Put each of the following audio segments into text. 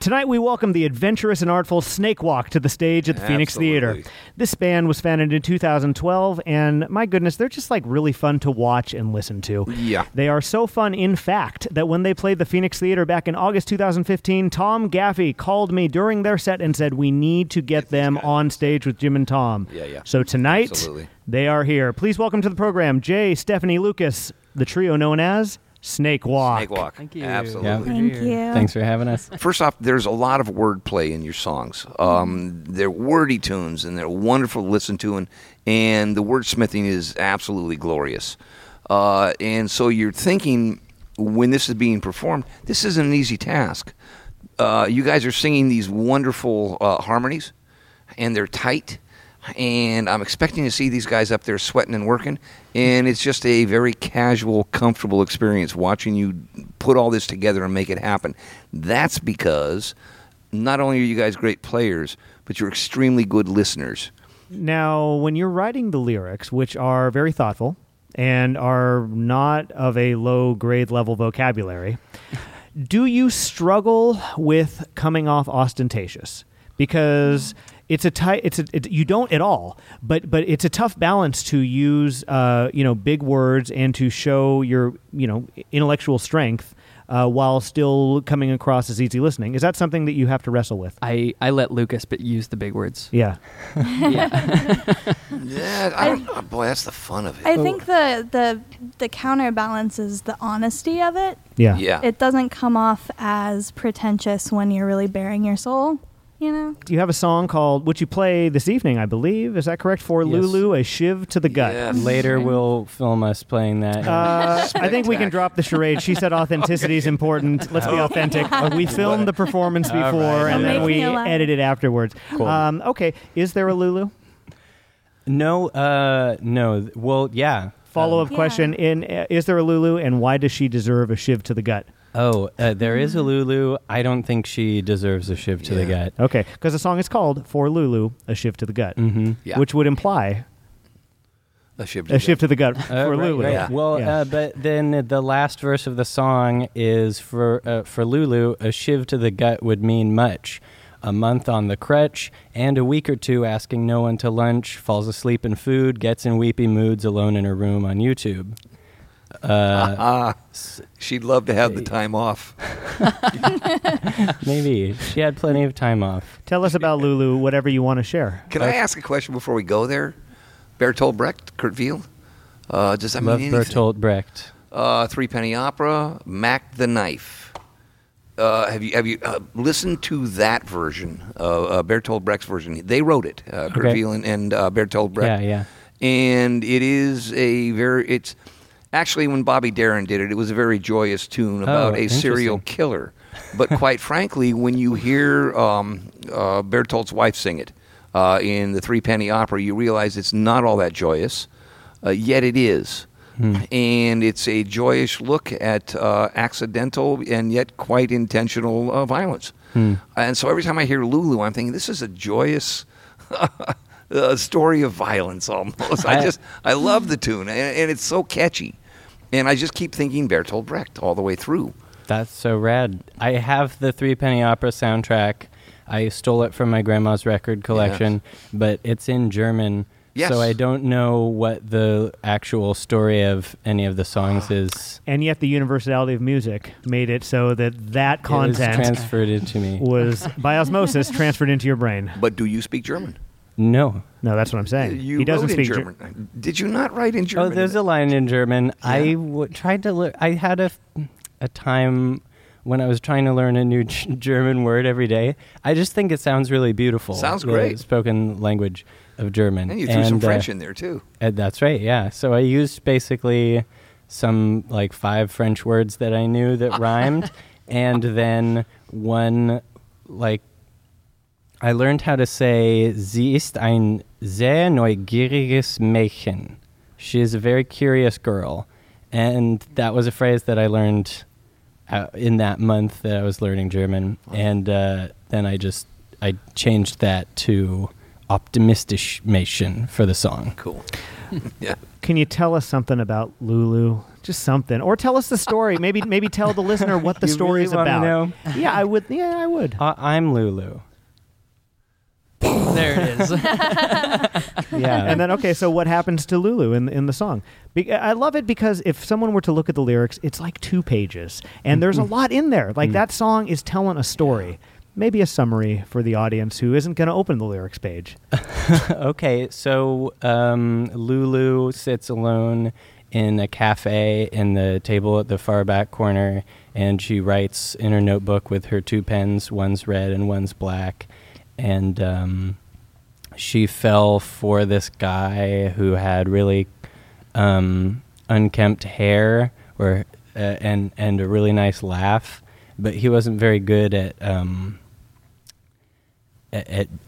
Tonight we welcome the adventurous and artful Snakewalk to the stage at the Phoenix Theater. This band was founded in 2012, and my goodness, they're just like really fun to watch and listen to. Yeah. They are so fun, in fact, that when they played the Phoenix Theater back in August 2015, Tom Gaffey called me during their set and said, we need to get them on stage with Jim and Tom. Yeah. So tonight, They are here. Please welcome to the program, Jay, Stephanie, Lucas, the trio known as... Snakewalk. Thank you. Absolutely. Yeah. Thank you. Thanks for having us. First off, there's a lot of wordplay in your songs. They're wordy tunes, and they're wonderful to listen to, and the wordsmithing is absolutely glorious. And so you're thinking, when this is being performed, this isn't an easy task. You guys are singing these wonderful harmonies, and they're tight. And I'm expecting to see these guys up there sweating and working. And it's just a very casual, comfortable experience watching you put all this together and make it happen. That's because not only are you guys great players, but you're extremely good listeners. Now, when you're writing the lyrics, which are very thoughtful and are not of a low-grade level vocabulary, do you struggle with coming off ostentatious? Because... you don't at all, but it's a tough balance to use big words and to show your intellectual strength while still coming across as easy listening. Is that something that you have to wrestle with? I let Lucas use the big words. Yeah. Boy, that's the fun of it. I think the counterbalance is the honesty of it. Yeah. It doesn't come off as pretentious when you're really bearing your soul. You have a song called, which you play this evening, I believe. Is that correct? For yes. Lulu, a shiv to the gut. Yes. Later, we'll film us playing that. I think we can drop the charade. She said authenticity is important. Let's be authentic. We filmed the performance before, and then we edit it afterwards. Cool. Okay. Is there a Lulu? No. Well, yeah. Follow-up question. Is there a Lulu, and why does she deserve a shiv to the gut? Oh, there is a Lulu. I don't think she deserves a shiv to the gut. Okay, because the song is called For Lulu, a shiv to the gut, which would imply a shiv to the gut for Lulu. Right. Yeah. Well, but then the last verse of the song is for Lulu, a shiv to the gut would mean much. A month on the crutch and a week or two asking no one to lunch, falls asleep in food, gets in weepy moods alone in her room on YouTube. She'd love to have the time off. Maybe. She had plenty of time off. Tell us about Lulu, whatever you want to share. Can I ask a question before we go there? Bertolt Brecht, Kurt Weill? Does that mean anything? Bertolt Brecht. Three Penny Opera, Mac the Knife. Have you listened to that version, Bertolt Brecht's version? They wrote it, Kurt Weill and Bertolt Brecht. Yeah. And it is actually, when Bobby Darin did it was a very joyous tune about a serial killer. But quite frankly, when you hear Bertolt's wife sing it in the Three Penny Opera, you realize it's not all that joyous, yet it is. And it's a joyous look at accidental and yet quite intentional violence. And so every time I hear Lulu, I'm thinking, this is a joyous... story of violence almost. I love the tune, and it's so catchy. And I just keep thinking Bertolt Brecht all the way through. That's so rad. I have the Three Penny Opera soundtrack. I stole it from my grandma's record collection, but it's in German, so I don't know what the actual story of any of the songs is. And yet the universality of music made it so that content was transferred into me. Was, by osmosis, transferred into your brain. But do you speak German? No, that's what I'm saying. He doesn't speak German. Did you not write in German? Oh, there's a line in German. Yeah. I tried to learn. I had a time when I was trying to learn a new German word every day. I just think it sounds really beautiful. Sounds great. The spoken language of German. And you threw some French in there, too. That's right, yeah. So I used basically some, 5 French words that I knew that rhymed, and then one, I learned how to say, sie ist ein sehr neugieriges Mädchen. She is a very curious girl. And that was a phrase that I learned in that month that I was learning German. Wow. And then I changed that to optimistisch Mädchen for the song. Cool. Yeah. Can you tell us something about Lulu? Just something, or tell us the story. Maybe tell the listener what the story is about. Know? Yeah, I would. Yeah, I would. I'm Lulu. There it is. Yeah. And then, okay, so what happens to Lulu in the song? I love it because if someone were to look at the lyrics, it's like 2 pages, and there's a lot in there. Like that song is telling a story. Maybe a summary for the audience who isn't going to open the lyrics page. Okay, so Lulu sits alone in a cafe in the table at the far back corner, and she writes in her notebook with her 2 pens, one's red and one's black, and she fell for this guy who had really unkempt hair or and a really nice laugh, but he wasn't very good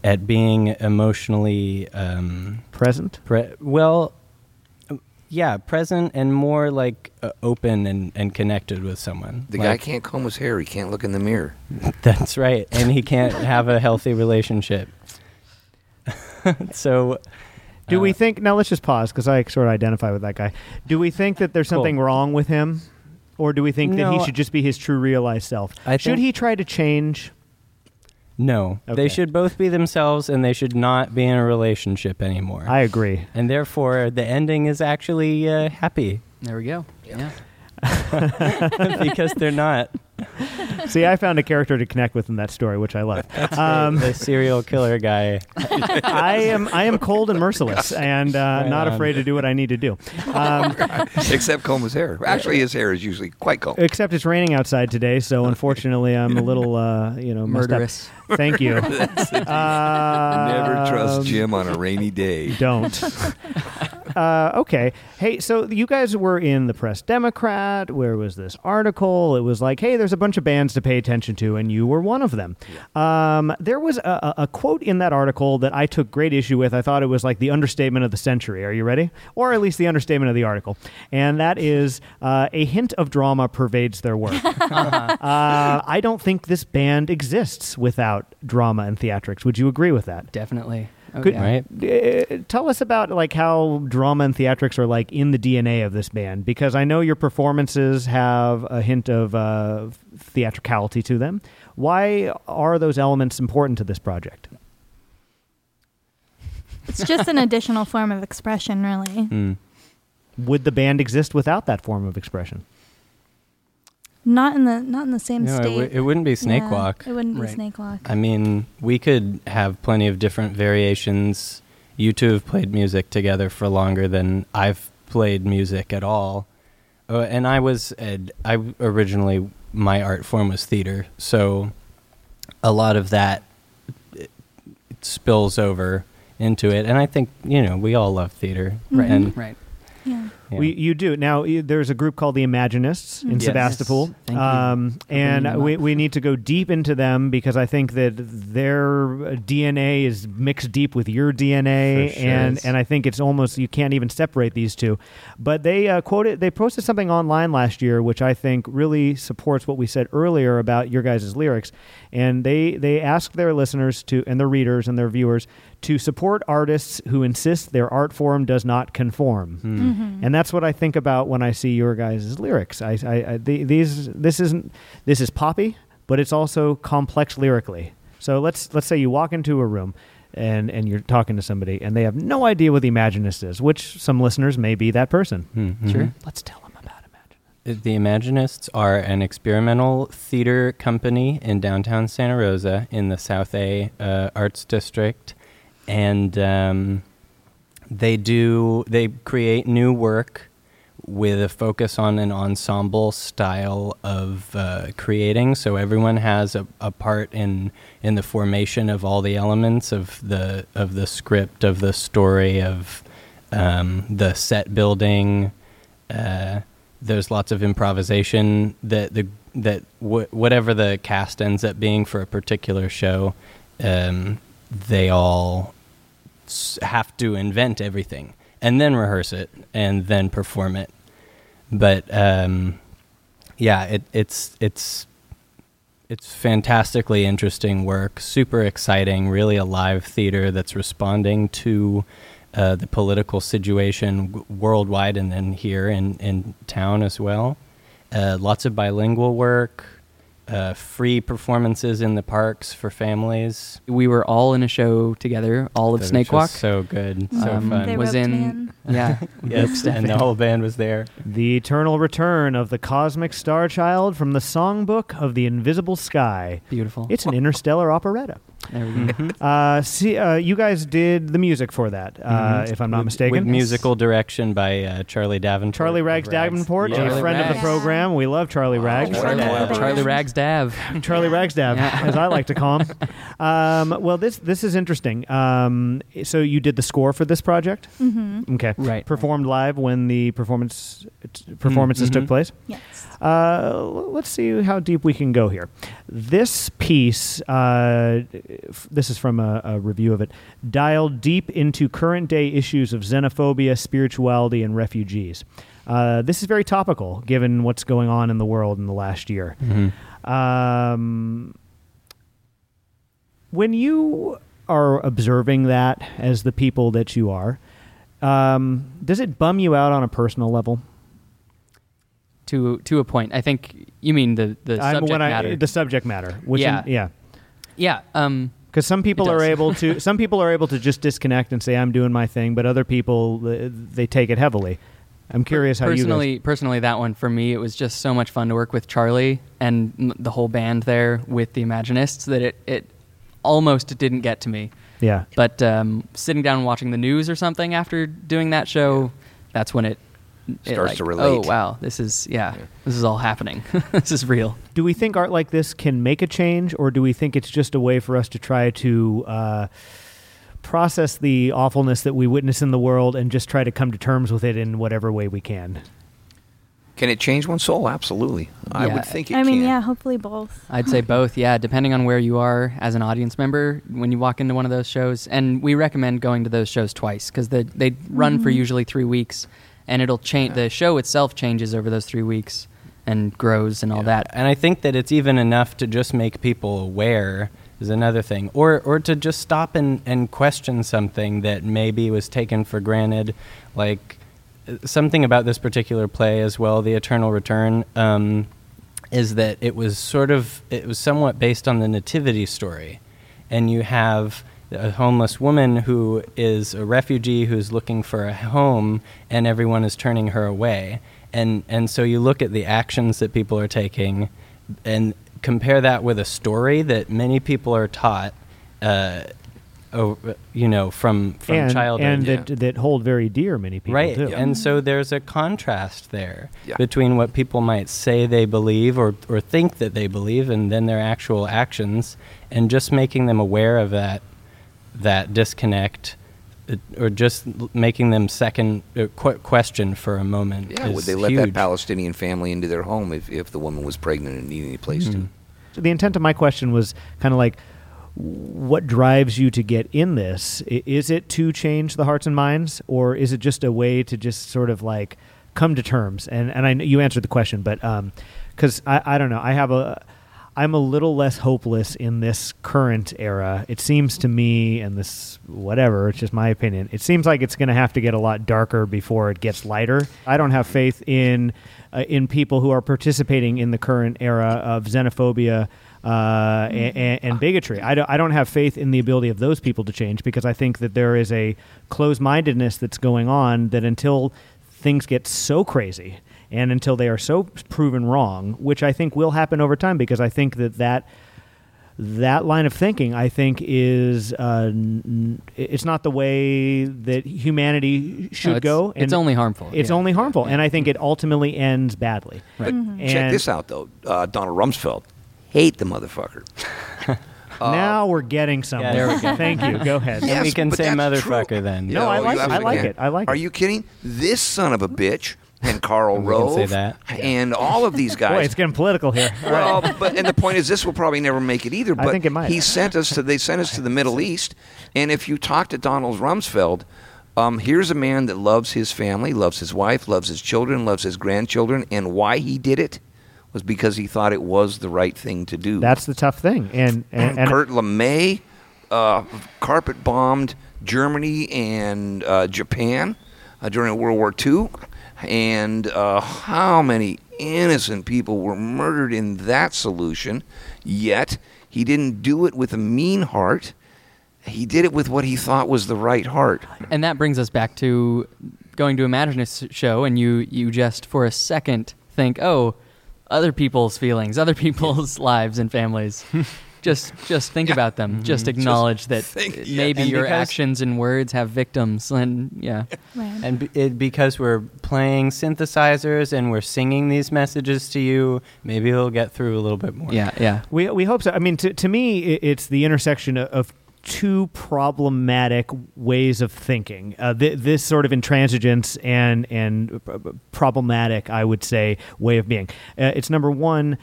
at being emotionally present. Yeah, present and more like open and connected with someone. The guy can't comb his hair. He can't look in the mirror. That's right. And he can't have a healthy relationship. So do we think, now let's just pause because I sort of identify with that guy. Do we think that there's something wrong with him? Or do we think that he should just be his true realized self? Should he try to change? No. Okay. They should both be themselves, and they should not be in a relationship anymore. I agree. And therefore, the ending is actually happy. There we go. Yeah. Because they're not. See, I found a character to connect with in that story, which I love. The serial killer guy. I am cold and merciless, and right not on. Afraid to do what I need to do. Except comb his hair. Actually, his hair is usually quite cold. Except it's raining outside today, so unfortunately, I'm a little, murderous. Thank you. Never trust Jim on a rainy day. Don't. Okay. Hey, so you guys were in the Press Democrat. Where was this article? It was like, hey, there's a bunch of bands to pay attention to, and you were one of them. Yeah. There was a quote in that article that I took great issue with. I thought it was like the understatement of the century. Are you ready? Or at least the understatement of the article. And that is, a hint of drama pervades their work. I don't think this band exists without drama and theatrics. Would you agree with that? Definitely. Right. Tell us about like how drama and theatrics are like in the DNA of this band, because I know your performances have a hint of theatricality to them. Why are those elements important to this project? It's just an additional form of expression, really. Mm. Would the band exist without that form of expression? Not in the same state. It wouldn't be Snakewalk. It wouldn't be Snakewalk. I mean, we could have plenty of different variations. You two have played music together for longer than I've played music at all. And I originally, my art form was theater. So a lot of that it spills over into it. And I think, we all love theater. Right. Mm-hmm. Right. Yeah. Yeah. You do. Now, there's a group called The Imaginists in Sebastopol. Yes. And we need to go deep into them because I think that their DNA is mixed deep with your DNA. Sure. And I think it's almost, you can't even separate these two. But they posted something online last year, which I think really supports what we said earlier about your guys' lyrics. And they asked their listeners and their readers and their viewers to support artists who insist their art form does not conform. Mm. Mm-hmm. And that's what I think about when I see your guys' lyrics. This is poppy, but it's also complex lyrically. So let's say you walk into a room and you're talking to somebody and they have no idea what the Imaginist is, which some listeners may be that person. Mm-hmm. Sure. Let's tell them about Imaginists. The Imaginists are an experimental theater company in downtown Santa Rosa in the South A Arts District. And they create new work with a focus on an ensemble style of creating. So everyone has a part in the formation of all the elements of the script, of the story, of the set building. There's lots of improvisation whatever the cast ends up being for a particular show, they all have to invent everything and then rehearse it and then perform it. But it's fantastically interesting work, super exciting, really alive theater that's responding to the political situation worldwide and then here in town as well. Lots of bilingual work, free performances in the parks for families. We were all in a show together, all of Snakewalk. So good, so fun. They was in, yeah, yes, and the whole band was there. The Eternal Return of the Cosmic Star Child from the Songbook of the Invisible Sky. Beautiful. It's an interstellar operetta. There we go. Mm-hmm. You guys did the music for that, mm-hmm. if I'm not mistaken. With musical direction by Charlie Davenport. Charlie Rags Davenport, yeah. A friend of the program. We love Charlie Rags. Charlie Rags Dav. Charlie Rags Dav, as I like to call him. Well, this is interesting. So you did the score for this project? Mm-hmm. Okay. Right. Performed live when the performances mm-hmm. took place? Yes. Let's see how deep we can go here. This piece... this is from a review of it. Dialed deep into current day issues of xenophobia, spirituality, and refugees. This is very topical given what's going on in the world in the last year. Mm-hmm. When you are observing that as the people that you are, does it bum you out on a personal level? To a point. I think you mean the subject matter. Which yeah. Yeah, because some people are able to. Some people are able to just disconnect and say, "I'm doing my thing," but other people they take it heavily. I'm curious how you personally that one for me. It was just so much fun to work with Charlie and the whole band there with the Imaginists that it almost didn't get to me. Yeah, but sitting down and watching the news or something after doing that show, that's when it starts to relate. Oh wow, this is this is all happening. This is real. Do we think art like this can make a change, or do we think it's just a way for us to try to process the awfulness that we witness in the world and just try to come to terms with it in whatever way we can? Can it change one's soul? Absolutely. Yeah. I would think it can. I mean, hopefully both. I'd say both, depending on where you are as an audience member when you walk into one of those shows. And we recommend going to those shows twice because they run for usually 3 weeks. And it'll change. The show itself changes over those 3 weeks and grows and all that. And I think that it's even enough to just make people aware is another thing, or to just stop and question something that maybe was taken for granted, like something about this particular play as well, The Eternal Return, is that it was somewhat based on the nativity story, and you have a homeless woman who is a refugee who's looking for a home, and everyone is turning her away. And so you look at the actions that people are taking and compare that with a story that many people are taught, from childhood. And that hold very dear many people, right? Too. And so there's a contrast there between what people might say they believe or think that they believe and then their actual actions, and just making them aware of that disconnect, or just making them question for a moment. Yeah, would they let that Palestinian family into their home if the woman was pregnant and needed a place to? So the intent of my question was kind of like, what drives you to get in this? Is it to change the hearts and minds, or is it just a way to just sort of like come to terms? And I know you answered the question, but because I don't know, I'm a little less hopeless in this current era. It seems to me, and this, whatever, it's just my opinion, it seems like it's going to have to get a lot darker before it gets lighter. I don't have faith in people who are participating in the current era of xenophobia and bigotry. I don't have faith in the ability of those people to change, because I think that there is a closed-mindedness that's going on that until things get so crazy... and until they are so proven wrong, which I think will happen over time, because I think that line of thinking, I think, is it's not the way that humanity should go. And it's only harmful. It's only harmful, and I think it ultimately ends badly. Right. Mm-hmm. Check this out, though. Donald Rumsfeld, hate the motherfucker. Now we're getting somewhere. Yeah, there we go. Thank you. Go ahead. Yes, and we can say motherfucker true. Then. No, I like it. I like it. Are you kidding? This son of a bitch... and Karl Rove. Can say that. And all of these guys. Boy, it's getting political here. Well, but and the point is, this will probably never make it either. But I think it might. They sent us to the Middle East, and if you talk to Donald Rumsfeld, here's a man that loves his family, loves his wife, loves his children, loves his grandchildren, and why he did it was because he thought it was the right thing to do. That's the tough thing. And Kurt LeMay carpet bombed Germany and Japan during World War II, and how many innocent people were murdered in that solution, yet he didn't do it with a mean heart. He did it with what he thought was the right heart. And that brings us back to going to Imaginists show, and you just for a second think, oh, other people's feelings, other people's lives and families. Just think about them. Mm-hmm. Just acknowledge maybe your actions and words have victims. And Right. And because we're playing synthesizers and we're singing these messages to you, maybe it'll get through a little bit more. Yeah. We hope so. I mean, to me, it's the intersection of two problematic ways of thinking. This sort of intransigence and problematic, I would say, way of being. It's number one.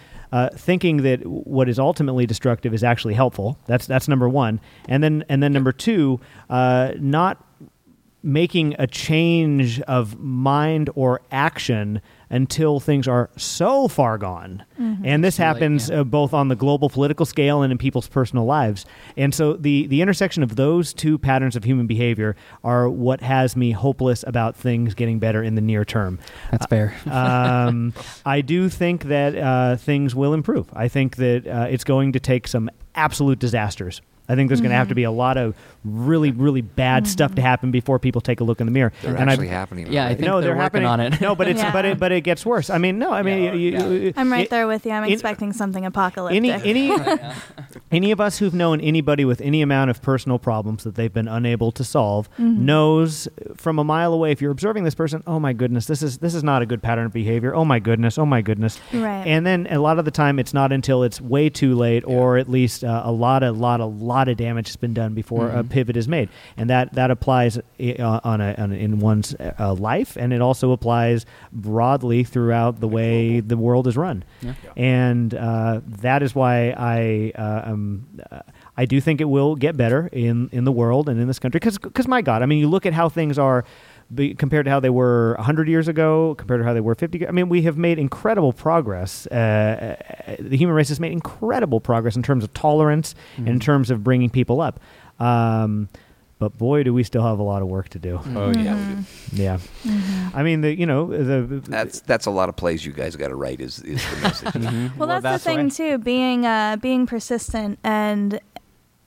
Thinking that what is ultimately destructive is actually helpful—that's number one. And then number two, not making a change of mind or action until things are so far gone. Mm-hmm. And this happens both on the global political scale and in people's personal lives. And so the intersection of those two patterns of human behavior are what has me hopeless about things getting better in the near term. That's fair. I do think that things will improve. I think that it's going to take some absolute disasters. I think there's going to have to be a lot of really, really bad stuff to happen before people take a look in the mirror. They're actually happening. Yeah, right? I think they're working on it. No, but it's but it gets worse. I mean, I'm right there with you. I'm expecting something apocalyptic. Any of us who've known anybody with any amount of personal problems that they've been unable to solve knows from a mile away, if you're observing this person, oh my goodness, this is not a good pattern of behavior. Oh my goodness. Right. And then a lot of the time, it's not until it's way too late, or at least a lot of damage has been done before a pivot is made, and that applies in one's life, and it also applies broadly throughout the way the world is run. And that is why I do think it will get better in the world and in this country, because my God, I mean, you look at how things are compared to how they were 100 years ago, compared to how they were 50. I mean, we have made incredible progress. The human race has made incredible progress in terms of tolerance and in terms of bringing people up. But boy, do we still have a lot of work to do. Oh yeah, we do. Yeah. Mm-hmm. I mean, that's a lot of plays you guys got to write is the message. Well, that's the thing too. Being persistent and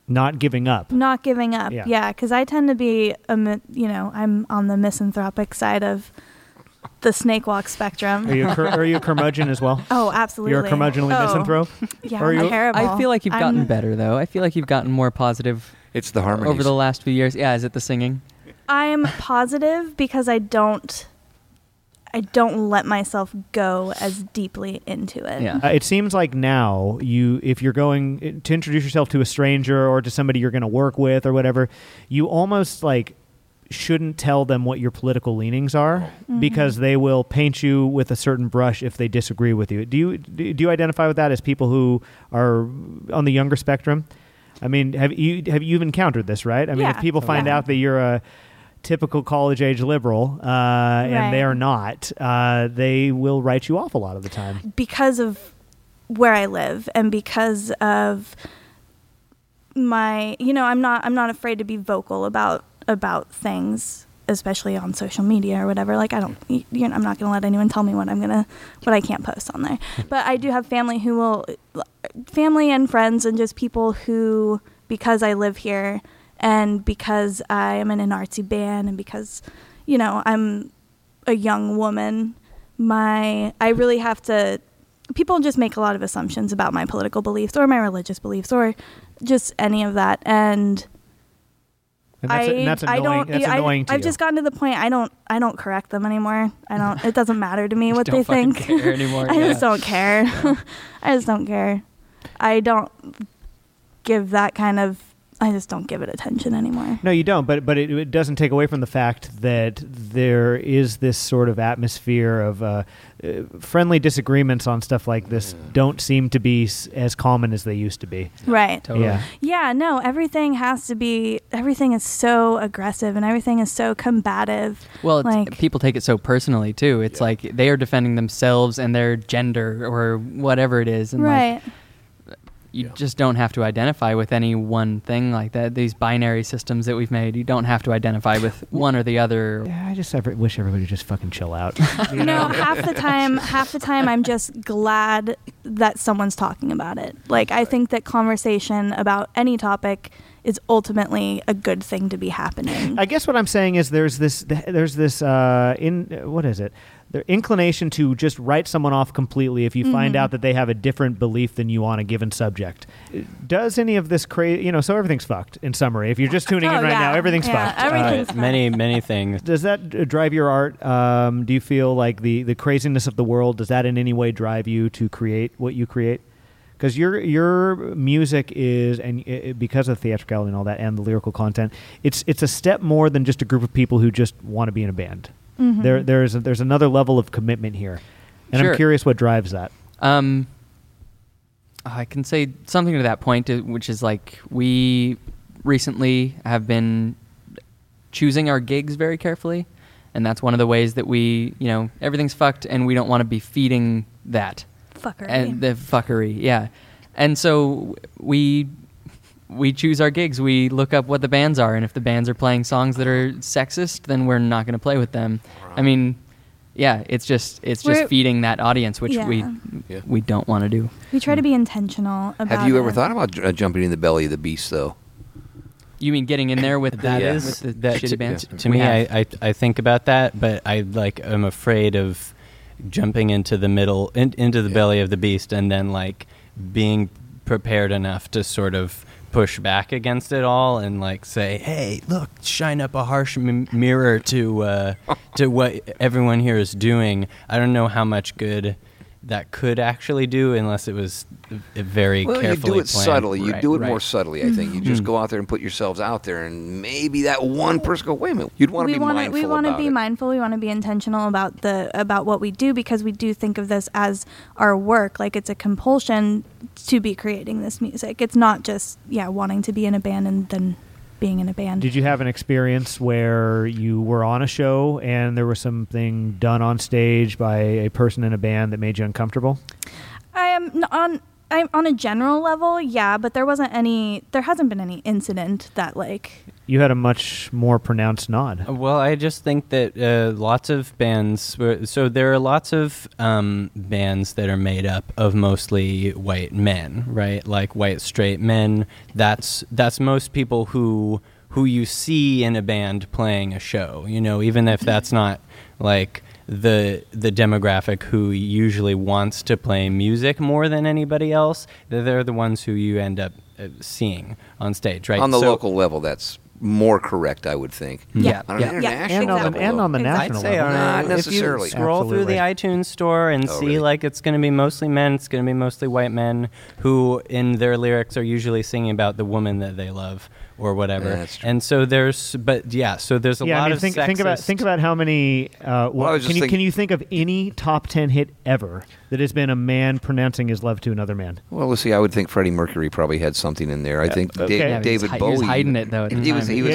Not giving up. Yeah, because I tend to be, I'm on the misanthropic side of the Snakewalk spectrum. Are you a curmudgeon as well? Oh, absolutely. You're a curmudgeonly misanthrope? Yeah, I'm terrible. I feel like you've gotten better, though. I feel like you've gotten more positive. It's the harmonies. Over the last few years. Yeah, is it the singing? I'm positive because I don't let myself go as deeply into it. Yeah. It seems like now, if you're going to introduce yourself to a stranger or to somebody you're going to work with or whatever, you almost like shouldn't tell them what your political leanings are because they will paint you with a certain brush if they disagree with you. Do you identify with that as people who are on the younger spectrum? I mean, have you encountered this, right? I mean, if people find out that you're a typical college-age liberal, and they are not, they will write you off a lot of the time. Because of where I live and because of my, I'm not afraid to be vocal about things, especially on social media or whatever. Like, I'm not going to let anyone tell me what I can't post on there. But I do have family and friends and just people who, because I live here, and because I am in an artsy band and because, I'm a young woman, I really have to, people just make a lot of assumptions about my political beliefs or my religious beliefs or just any of that. And that's annoying to you. I've just gotten to the point I don't correct them anymore. It doesn't matter to me what they think. I just don't care. I just don't care. I don't give that kind of I just don't give it attention anymore. No, you don't. But it doesn't take away from the fact that there is this sort of atmosphere of friendly disagreements on stuff like this don't seem to be as common as they used to be. Right. Totally. Yeah. No, everything is so aggressive and everything is so combative. Well, people take it so personally, too. It's like they are defending themselves and their gender or whatever it is. And right. You just don't have to identify with any one thing like that. These binary systems that we've made, you don't have to identify with one or the other. Yeah, I wish everybody would just fucking chill out. You know, half the time I'm just glad that someone's talking about it. Like, I think that conversation about any topic is ultimately a good thing to be happening. I guess what I'm saying is their inclination to just write someone off completely if you find out that they have a different belief than you on a given subject. Does any of this crazy, so everything's fucked, in summary. If you're just tuning in right now, everything's fucked. Everything's fucked. Many things. Does that drive your art? Do you feel like the craziness of the world, does that in any way drive you to create what you create? Because your music is, and because of theatricality and all that, and the lyrical content, it's a step more than just a group of people who just want to be in a band. Mm-hmm. There's another level of commitment here, and I'm curious what drives that. I can say something to that point, which is like we recently have been choosing our gigs very carefully, and that's one of the ways that we, everything's fucked, and we don't want to be feeding that fuckery. And the fuckery, yeah. And so we choose our gigs. We look up what the bands are, and if the bands are playing songs that are sexist, then we're not going to play with them. Wow. I mean, yeah, it's just feeding that audience, which we don't want to do. We try to be intentional about it. Have you ever thought about jumping in the belly of the beast, though? You mean getting in there with the shitty bands? To me, I think about that, but I'm afraid of jumping into the middle, into the belly of the beast, and then being prepared enough to sort of push back against it all and say, hey, look, shine up a harsh mirror to what everyone here is doing. I don't know how much good that could actually do unless it was very carefully planned. More subtly, I think. You just go out there and put yourselves out there, and maybe that one person go, wait a minute, you'd want to be mindful about it. We want to be mindful. We want to be intentional about what we do, because we do think of this as our work. Like, it's a compulsion to be creating this music. It's not just, wanting to be in a band and then being in a band. Did you have an experience where you were on a show and there was something done on stage by a person in a band that made you uncomfortable? I'm on a general level, yeah, but there hasn't been any incident that You had a much more pronounced nod. Well, I just think that lots of bands... So there are lots of bands that are made up of mostly white men, right? Like white straight men. That's most people who you see in a band playing a show, even if that's not the demographic who usually wants to play music more than anybody else. They're the ones who you end up seeing on stage, right? On the local level, that's... more correct, I would think. Yeah. On an international level. And on the national level. Not necessarily. If you scroll through the iTunes store and see, really? It's going to be mostly men, it's going to be mostly white men who in their lyrics are usually singing about the woman that they love or whatever. Yeah, that's true. And so there's a lot of sexist... Think about how many... can you think of any top 10 hit ever that has been a man pronouncing his love to another man? Well, let's see. I would think Freddie Mercury probably had something in there. Yeah. I think David Bowie... He was hiding it, though. It wasn't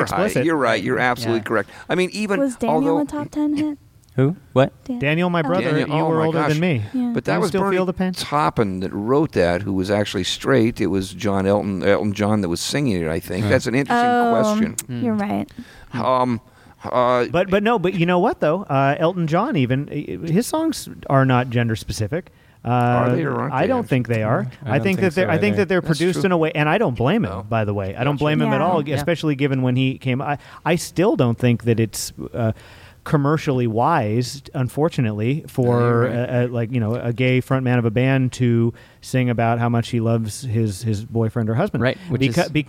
explicit. You're right. You're absolutely correct. I mean, was Daniel a top 10 hit? Who? What? Daniel, my brother. Daniel, you were older than me. Yeah. But that was Bernie Taupin that wrote that, who was actually straight. It was Elton John that was singing it, I think. Right. That's an interesting question. You're right. But you know what, though? Elton John, even, his songs are not gender specific. Are they or aren't they? I don't think they are. I think that they're produced in a way, and I don't blame him, by the way. I don't blame him at all, especially given when he came. I still don't think that it's commercially wise, unfortunately, for a gay frontman of a band to sing about how much he loves his boyfriend or husband. Right.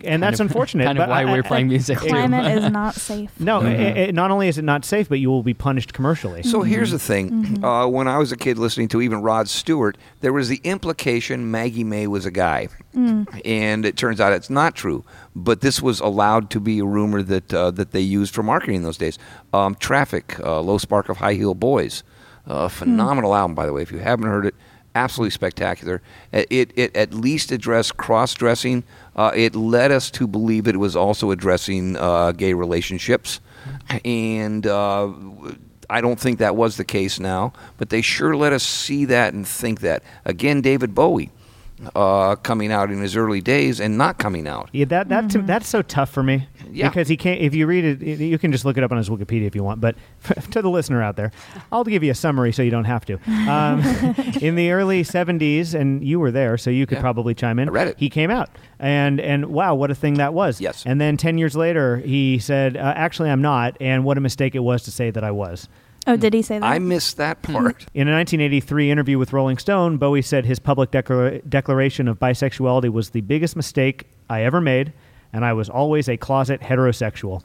And that's unfortunate. Kind of why we're playing music. Climate is not safe. No, it not only is it not safe, but you will be punished commercially. So here's the thing. When I was a kid listening to even Rod Stewart, there was the implication Maggie May was a guy. And it turns out it's not true. But this was allowed to be a rumor that that they used for marketing in those days. Traffic, Low Spark of High Heel Boys, phenomenal album, by the way. If you haven't heard it, absolutely spectacular. It at least addressed cross-dressing. It led us to believe that it was also addressing gay relationships. And I don't think that was the case now, but they sure let us see that and think that. Again, David Bowie coming out in his early days and not coming out. Yeah, that's so tough for me. Yeah. Because he can't. If you read it, you can just look it up on his Wikipedia if you want. But to the listener out there, I'll give you a summary so you don't have to. In the early 70s, and you were there, so you could probably chime in. I read it. He came out, and wow, what a thing that was. Yes. And then 10 years later, he said, "Actually, I'm not," and what a mistake it was to say that I was. Oh, did he say that? I missed that part. In a 1983 interview with Rolling Stone, Bowie said his public declaration of bisexuality was the biggest mistake I ever made, and I was always a closet heterosexual.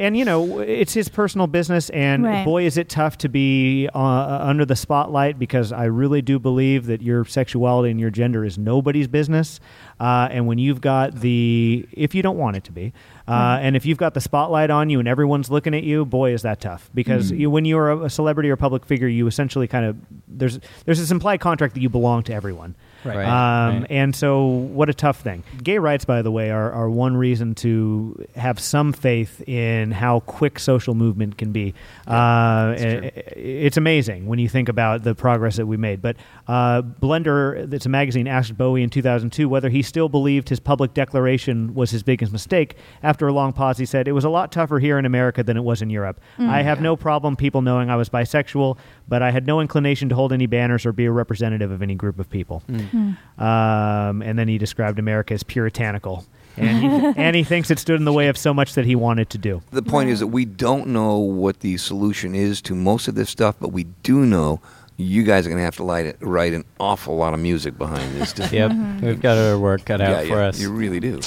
And, you know, it's his personal business, and boy, is it tough to be under the spotlight, because I really do believe that your sexuality and your gender is nobody's business. And when you've got if you don't want it to be, and if you've got the spotlight on you and everyone's looking at you, boy, is that tough. Because when you're a celebrity or public figure, you essentially kind of, there's this implied contract that you belong to everyone. And so what a tough thing. Gay rights, by the way, are one reason to have some faith in how quick social movement can be. It's amazing when you think about the progress that we made. But Blender, it's a magazine, asked Bowie in 2002 whether he still believed his public declaration was his biggest mistake. After a long pause, he said, "It was a lot tougher here in America than it was in Europe. I have no problem people knowing I was bisexual, but I had no inclination to hold any banners or be a representative of any group of people." And then he described America as puritanical, and he thinks it stood in the way of so much that he wanted to do. The point is that we don't know what the solution is to most of this stuff, but we do know you guys are going to have to write an awful lot of music behind this. Yep, we've got our work cut out for us. You really do.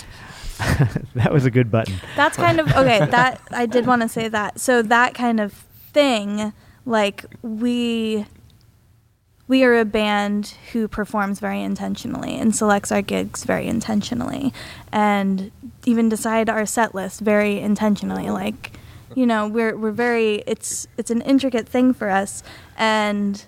That was a good button. That's kind of, that I did want to say that. So that kind of thing, like we are a band who performs very intentionally and selects our gigs very intentionally and even decide our set list very intentionally. Like, you know, we're very, it's an intricate thing for us, and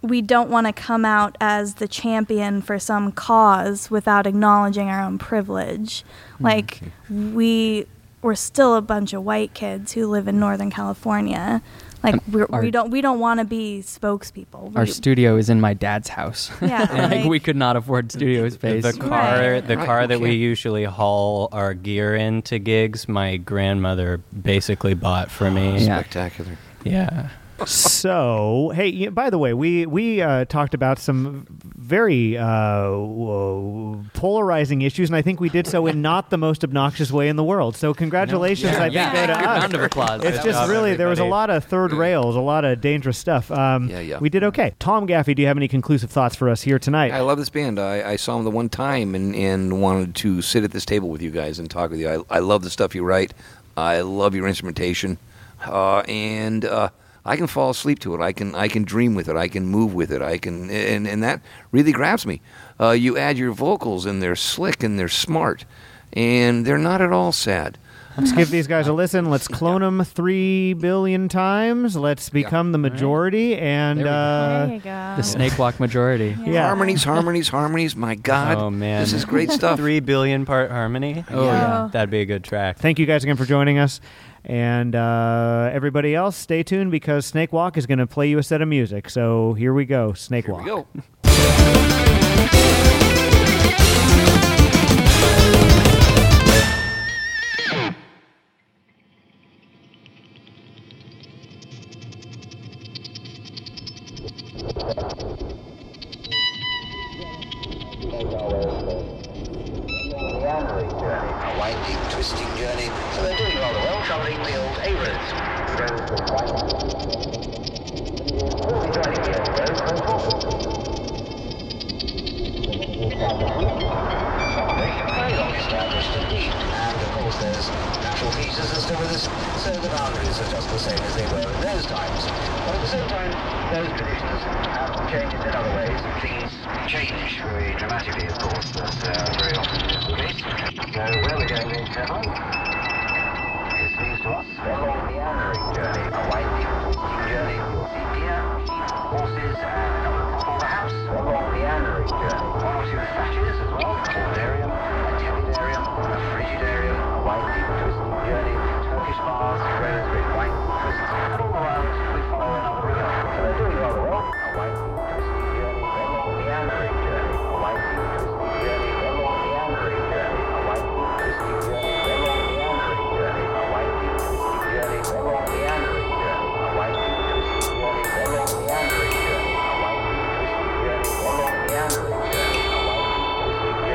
we don't want to come out as the champion for some cause without acknowledging our own privilege. Like, we're still a bunch of white kids who live in Northern California. Like, we don't want to be spokespeople. Our studio is in my dad's house. Yeah, like, we could not afford studio space. The car that we usually haul our gear into gigs, my grandmother basically bought for me. Spectacular. Yeah. So, hey, by the way, we talked about some very polarizing issues, and I think we did so in not the most obnoxious way in the world. So congratulations, I think, go to us. Round of applause. It's just really, there was a lot of third rails, a lot of dangerous stuff. We did okay. Tom Gaffey, do you have any conclusive thoughts for us here tonight? I love this band. I saw them the one time and wanted to sit at this table with you guys and talk with you. I love the stuff you write. I love your instrumentation. And I can fall asleep to it. I can dream with it. I can move with it. And that really grabs me. You add your vocals, and they're slick and they're smart, and they're not at all sad. Let's give these guys a listen. Let's clone them 3 billion times. Let's become the majority, and there you go. The Snakewalk majority. Yeah. Harmonies. My God. Oh, man. This is great stuff. 3 billion part harmony. Oh, yeah. That'd be a good track. Thank you guys again for joining us. And everybody else, stay tuned, because Snakewalk is going to play you a set of music. So here we go, Snakewalk. Here we go. There's social features as to whether so the boundaries are just the same as they were in those times. But at the same time, those traditions have changed in other ways. Things change very dramatically, of course, but very often it is the case. So where we're going, ladies and gentlemen, is these to us. Along the meandering journey, a winding, walking journey, you'll see deer, sheep, horses, and a number of people in the house. Along the meandering journey, one or two thatches as well, a caldarium, a telidarium, a frigidarium, a winding, twisting journey, Turkish bars, roads with white twists, and all around we follow another river. So they're doing rather well. A winding, twisting journey, along the meandering journey, a winding, twisting journey, along the meandering journey, a winding, twisting journey, along the meandering journey, a winding, twisting journey, along the meandering journey, a winding, twisting journey, along the meandering journey, a winding, twisting journey, along the meandering journey, a winding, twisting journey.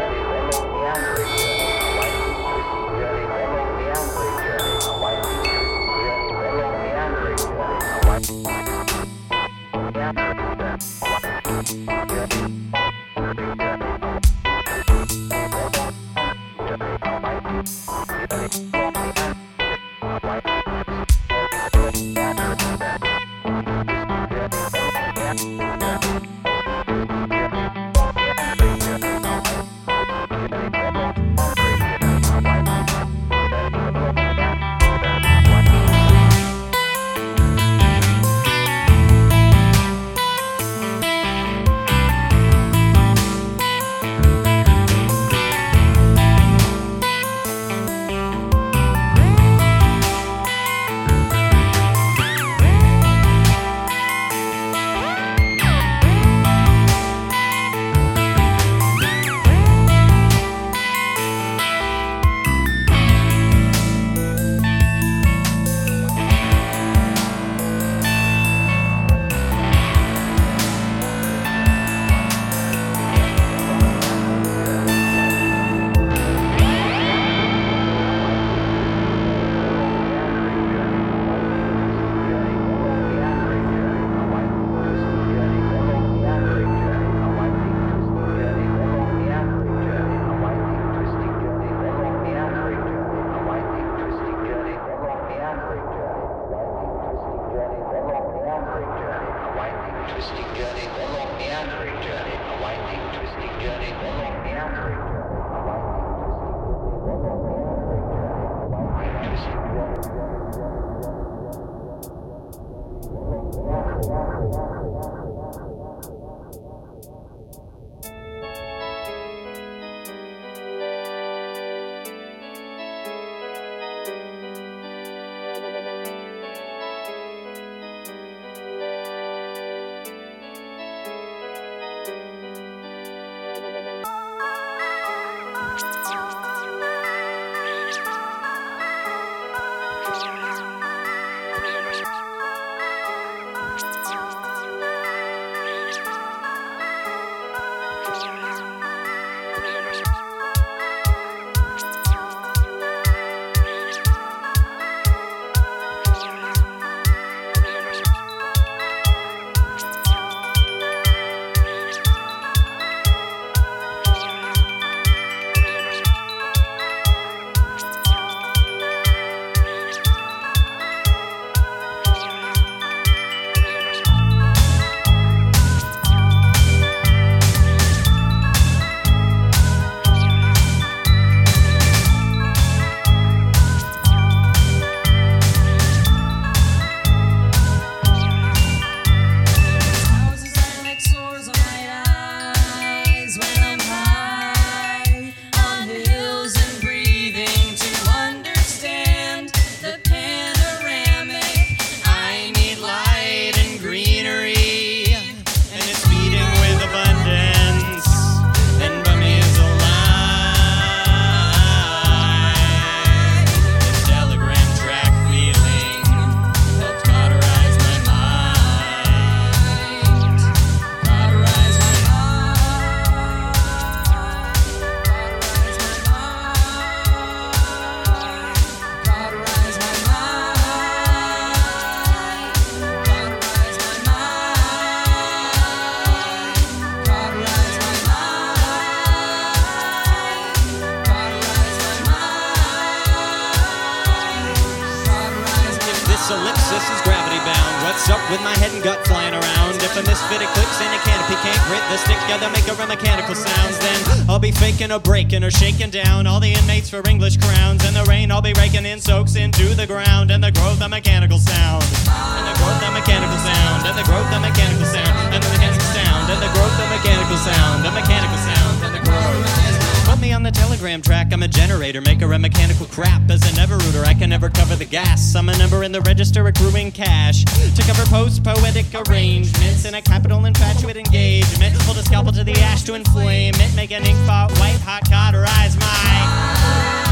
this is gravity bound. What's up with my head and gut flying around? If a misfit eclipse and a canopy can't grit the stick together, make a mechanical sounds, then I'll be faking or breaking or shaking down all the inmates for English crowns. And the rain I'll be raking in soaks into the ground, and the growth of mechanical sound, and the growth of mechanical sound, and the growth of mechanical sound, and the mechanical sound, and the growth of mechanical sound, the mechanical sound, and the growth. Put me on the telegram track, I'm a generator, maker of mechanical crap. As an ever-rooter, I can never cover the gas. I'm a number in the register accruing cash to cover post-poetic arrangements in a capital infatuate engagement. Hold a scalpel to the ash to inflame it, make an ink spot white hot, cauterize my...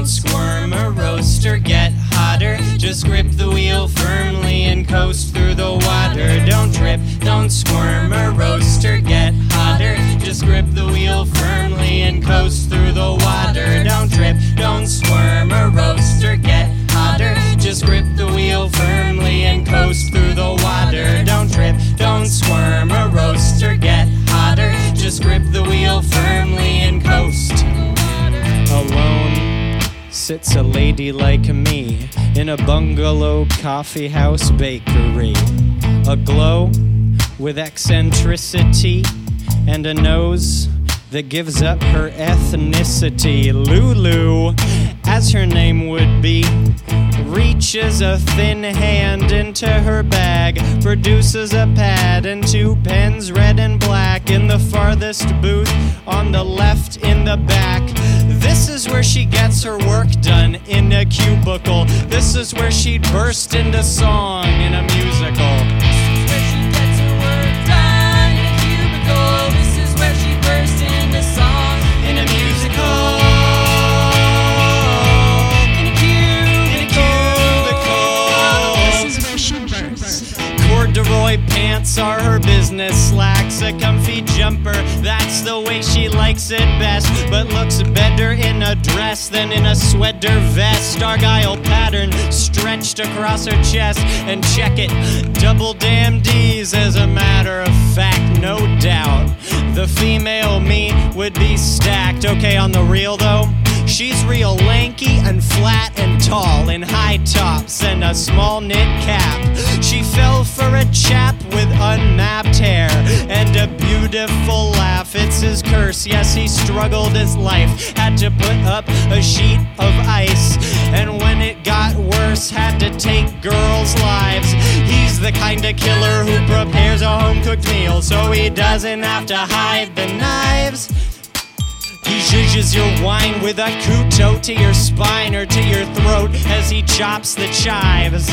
Don't squirm or roast or get hotter. Just grip the wheel firmly and coast through the water. Don't trip, don't squirm or roast or get hotter. Just grip the wheel firmly and coast through the water. Don't trip, don't squirm or roast or get hotter. Just grip the wheel firmly and coast through the water. Don't trip, don't squirm or roast or get hotter. Just grip the wheel firmly and coast. Alone sits a lady like me in a bungalow coffee house bakery, aglow with eccentricity and a nose that gives up her ethnicity. Lulu, as her name would be, reaches a thin hand into her bag, produces a pad and two pens, red and black. In the farthest booth on the left in the back, this is where she gets her work done in a cubicle. This is where she'd burst into song in a musical. This is where she gets her work done in a cubicle. This is where she burst into song in a musical. In a cubicle. This is where she bursts. Corduroy pants are her business, slacks a comfy jumper, that's the way she likes it best, but looks better in a dress than in a sweater vest. Argyle pattern stretched across her chest, and check it, double damn D's as a matter of fact, no doubt. The female me would be stacked. Okay, on the real though, she's real lanky and flat and tall, in high tops and a small knit cap. She fell for a chap with unmapped hair and a beautiful laugh. It's his curse, yes, he struggled his life, had to put up a sheet of ice, and when it got worse, had to take girls' lives. He's the kind of killer who prepares a home-cooked meal so he doesn't have to hide the knives. He zhuzhes your wine with a couteau to your spine or to your throat as he chops the chives.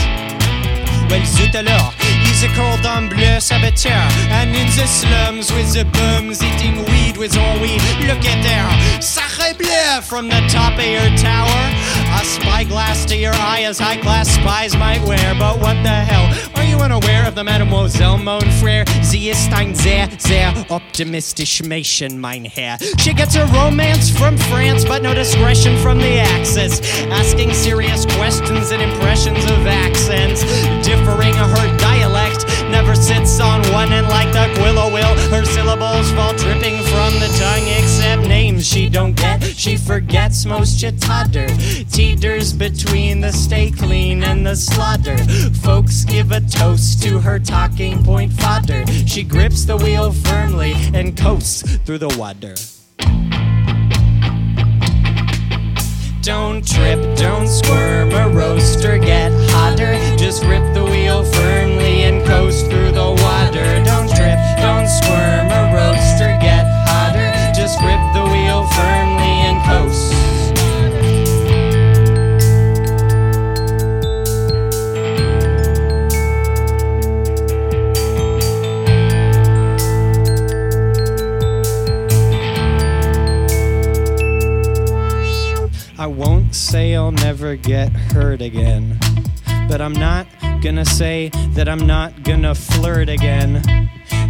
Well, zut alors, he's a cordon bleu saboteur, and in the slums with the bums eating weed with all we look at there. Sacre bleu from the top of your tower, a spyglass to your eye as high-class spies might wear. But what the hell, are you unaware of the Mademoiselle, mon frère? Sie ist ein sehr, sehr optimistisch Mädchen, mein Herr. She gets her romance from France, but no discretion from the Axis, asking serious questions and impressions of accents. Differing her dialect never sits on one, and like the Quill-O-Will, her syllables fall dripping from the tongue, except names she don't get. She forgets most chitter, teeters between the stay clean and the slaughter. Folks give a toast to her talking point fodder. She grips the wheel firmly and coasts through the water. Don't trip, don't squirm or roast or get hotter. Just grip the wheel firmly and coast through the water. Don't trip, don't squirm or roast or get hotter. Just grip the wheel firmly and coast. I won't say I'll never get hurt again, but I'm not gonna say that I'm not gonna flirt again.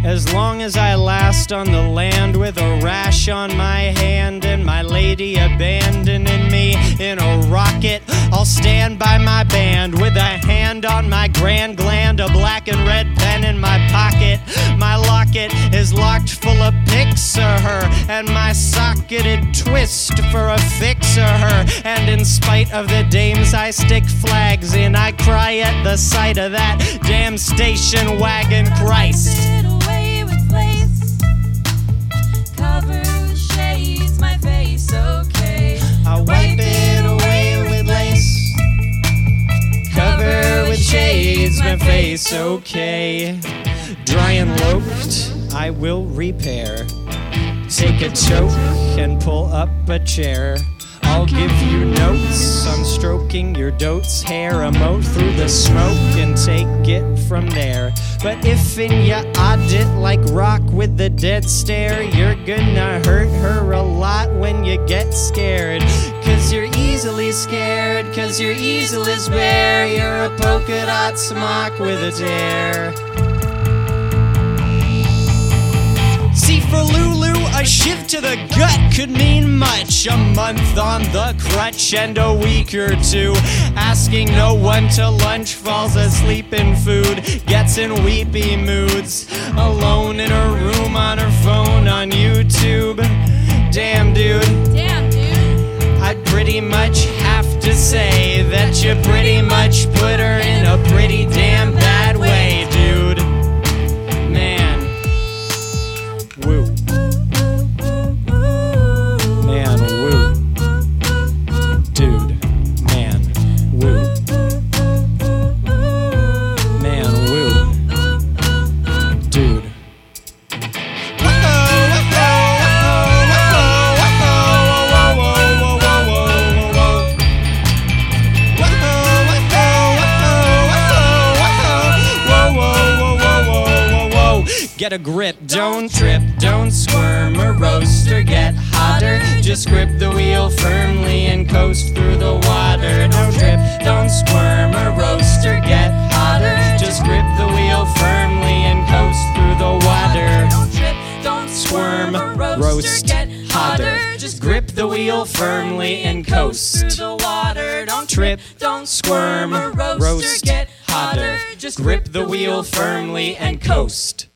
As long as I last on the land with a rash on my hand and my lady abandoning me in a rocket, I'll stand by my band with a hand on my grand gland, a black and red pen in my pocket. My locket is locked full of pics of her and my socketed twist for a fix of her. And in spite of the dames I stick flags in, I cry at the sight of that damn station wagon Christ. I'll wipe it away with lace, cover with shades my face, okay. Dry and loafed, I will repair. Take a choke and pull up a chair. I'll give you notes, I'm stroking your dote's hair. A moat through the smoke and take it from there. But if in your audit like rock with the dead stare, you're gonna hurt her a lot when you get scared, 'cause you're easily 'cause your easel is bare. You're a polka dot smock with a tear. See, for Lulu, a shift to the gut could mean much. A month on the crutch and a week or two. Asking no one to lunch, falls asleep in food. Gets in weepy moods. Alone in her room, on her phone, on YouTube. Damn, dude. Damn, dude. I'd pretty much have to say that you pretty much put her in a pretty damn bad way, dude. Man. Woo. Man, woo. Dude. Man, woo. Man, woo. Dude. Get a grip, don't trip, don't squirm or roast or get hotter. Just grip the wheel firmly and coast through the water. Don't trip, don't squirm or roast or get hotter. Just grip the wheel firmly and coast through the water. Don't trip, don't squirm or roast or get hotter. Just grip the wheel firmly and coast through the water. Don't trip, don't squirm or roast or get hotter. Just grip the wheel firmly and coast.